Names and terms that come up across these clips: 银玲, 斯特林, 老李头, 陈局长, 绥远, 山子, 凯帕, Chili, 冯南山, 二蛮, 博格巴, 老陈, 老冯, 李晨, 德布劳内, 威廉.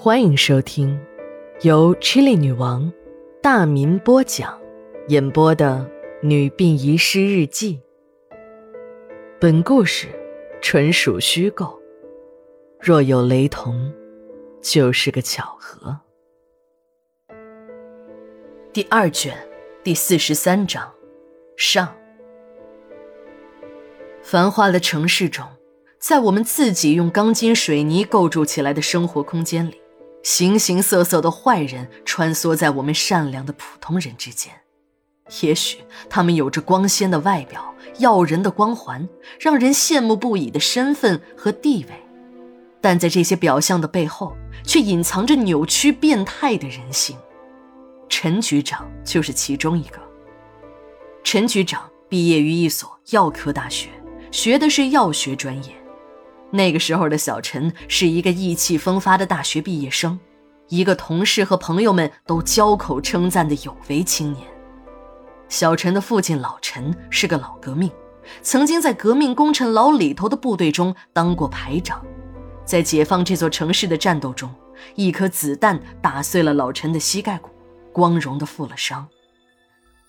欢迎收听由 Chili 女王大民播讲演播的女病遗失日记。本故事纯属虚构，若有雷同就是个巧合。第二卷第43章上。繁华的城市中，在我们自己用钢筋水泥构筑起来的生活空间里，形形色色的坏人穿梭在我们善良的普通人之间。也许他们有着光鲜的外表、耀人的光环、让人羡慕不已的身份和地位，但在这些表象的背后，却隐藏着扭曲变态的人性。陈局长就是其中一个。陈局长毕业于一所药科大学，学的是药学专业。那个时候的小陈是一个意气风发的大学毕业生，一个同事和朋友们都交口称赞的有为青年。小陈的父亲老陈是个老革命，曾经在革命功臣老李头的部队中当过排长。在解放这座城市的战斗中，一颗子弹打碎了老陈的膝盖骨，光荣地负了伤。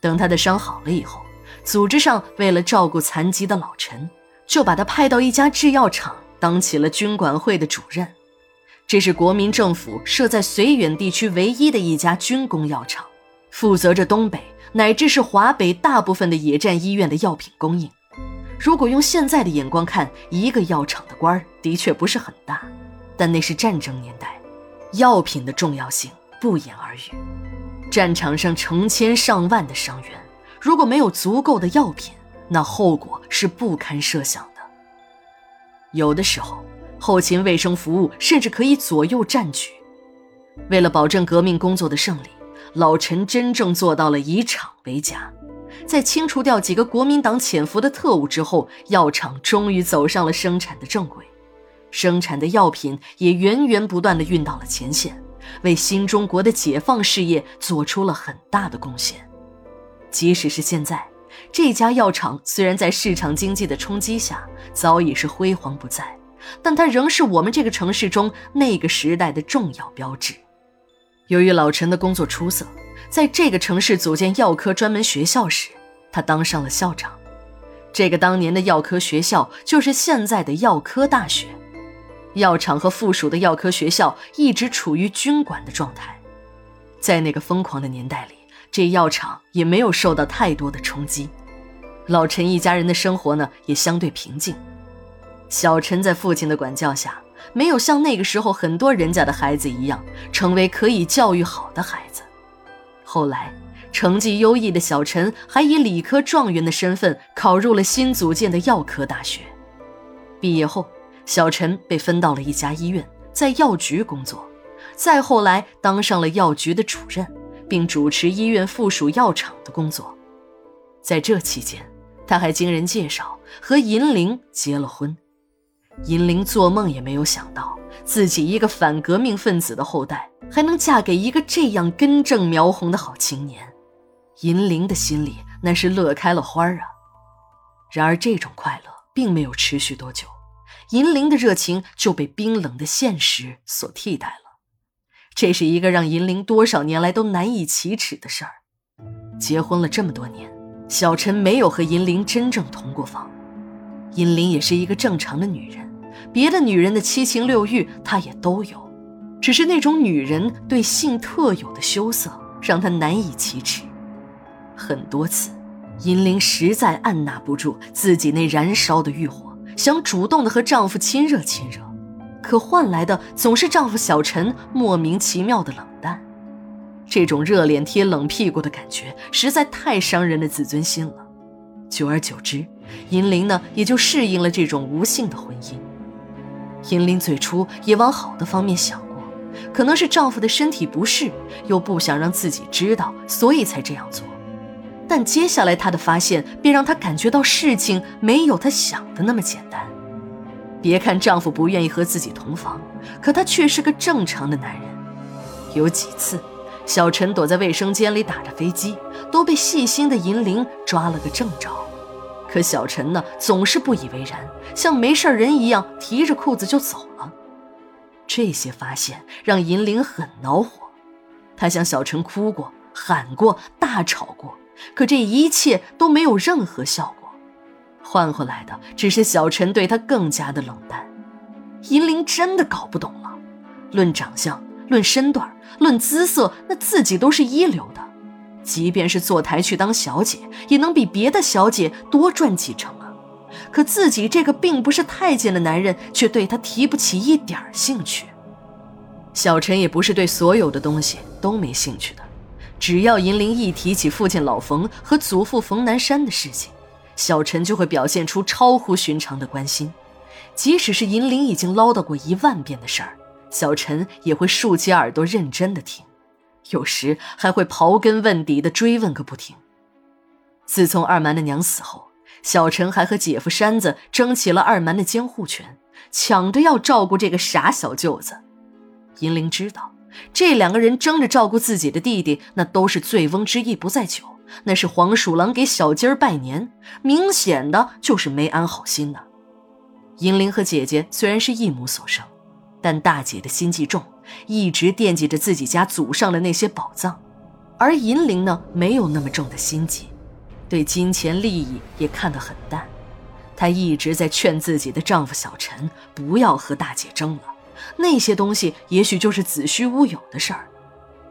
等他的伤好了以后，组织上为了照顾残疾的老陈，就把他派到一家制药厂当起了军管会的主任。这是国民政府设在绥远地区唯一的一家军工药厂，负责着东北乃至是华北大部分的野战医院的药品供应。如果用现在的眼光看，一个药厂的官儿的确不是很大，但那是战争年代，药品的重要性不言而喻。战场上成千上万的伤员，如果没有足够的药品，那后果是不堪设想的。有的时候，后勤卫生服务甚至可以左右战局。为了保证革命工作的胜利，老陈真正做到了以厂为家。在清除掉几个国民党潜伏的特务之后，药厂终于走上了生产的正轨，生产的药品也源源不断地运到了前线，为新中国的解放事业做出了很大的贡献。即使是现在，这家药厂虽然在市场经济的冲击下早已是辉煌不再，但它仍是我们这个城市中那个时代的重要标志。由于老陈的工作出色，在这个城市组建药科专门学校时，他当上了校长。这个当年的药科学校就是现在的药科大学。药厂和附属的药科学校一直处于军管的状态。在那个疯狂的年代里，这药厂也没有受到太多的冲击，老陈一家人的生活呢也相对平静。小陈在父亲的管教下，没有像那个时候很多人家的孩子一样成为可以教育好的孩子。后来成绩优异的小陈还以理科状元的身份考入了新组建的药科大学。毕业后，小陈被分到了一家医院，在药局工作，再后来当上了药局的主任，并主持医院附属药厂的工作。在这期间，他还经人介绍和银玲结了婚。银玲做梦也没有想到，自己一个反革命分子的后代还能嫁给一个这样根正苗红的好青年。银玲的心里那是乐开了花啊。然而这种快乐并没有持续多久，银玲的热情就被冰冷的现实所替代了。这是一个让银玲多少年来都难以启齿的事儿。结婚了这么多年，小陈没有和银玲真正同过房。银玲也是一个正常的女人，别的女人的七情六欲她也都有，只是那种女人对性特有的羞涩让她难以启齿。很多次，银玲实在按捺不住自己那燃烧的欲火，想主动地和丈夫亲热亲热，可换来的总是丈夫小陈莫名其妙的冷淡。这种热脸贴冷屁股的感觉实在太伤人的自尊心了。久而久之，银玲呢也就适应了这种无性的婚姻。银玲最初也往好的方面想过，可能是丈夫的身体不适，又不想让自己知道，所以才这样做。但接下来她的发现便让她感觉到事情没有她想的那么简单。别看丈夫不愿意和自己同房，可他却是个正常的男人。有几次，小陈躲在卫生间里打着飞机，都被细心的银玲抓了个正着。可小陈呢，总是不以为然，像没事人一样提着裤子就走了。这这些发现让银铃很恼火，他向小陈哭过、喊过、大吵过，可这一切都没有任何效果，换回来的只是小陈对他更加的冷淡。银铃真的搞不懂了，论长相、论身段、论姿色，那自己都是一流的，即便是坐台去当小姐，也能比别的小姐多赚几成啊。可自己这个并不是太监的男人却对他提不起一点兴趣。小陈也不是对所有的东西都没兴趣的，只要银铃一提起父亲老冯和祖父冯南山的事情，小陈就会表现出超乎寻常的关心。即使是银铃已经唠叨过10000遍的事儿，小陈也会竖起耳朵认真的听，有时还会刨根问底的追问个不停。自从二蛮的娘死后，小陈还和姐夫山子争起了二蛮的监护权，抢着要照顾这个傻小舅子。银铃知道这两个人争着照顾自己的弟弟，那都是醉翁之意不在酒，那是黄鼠狼给小鸡儿拜年，明显的就是没安好心的。银铃和姐姐虽然是一母所生，但大姐的心计重，一直惦记着自己家祖上的那些宝藏，而银铃呢，没有那么重的心计，对金钱利益也看得很淡。她一直在劝自己的丈夫小陈不要和大姐争了，那些东西也许就是子虚乌有的事儿。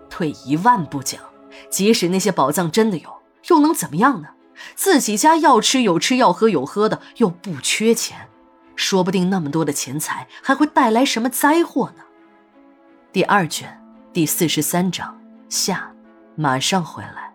退1万步讲，即使那些宝藏真的有，又能怎么样呢？自己家要吃有吃，要喝有喝的，又不缺钱，说不定那么多的钱财还会带来什么灾祸呢？第2卷第43章下马上回来。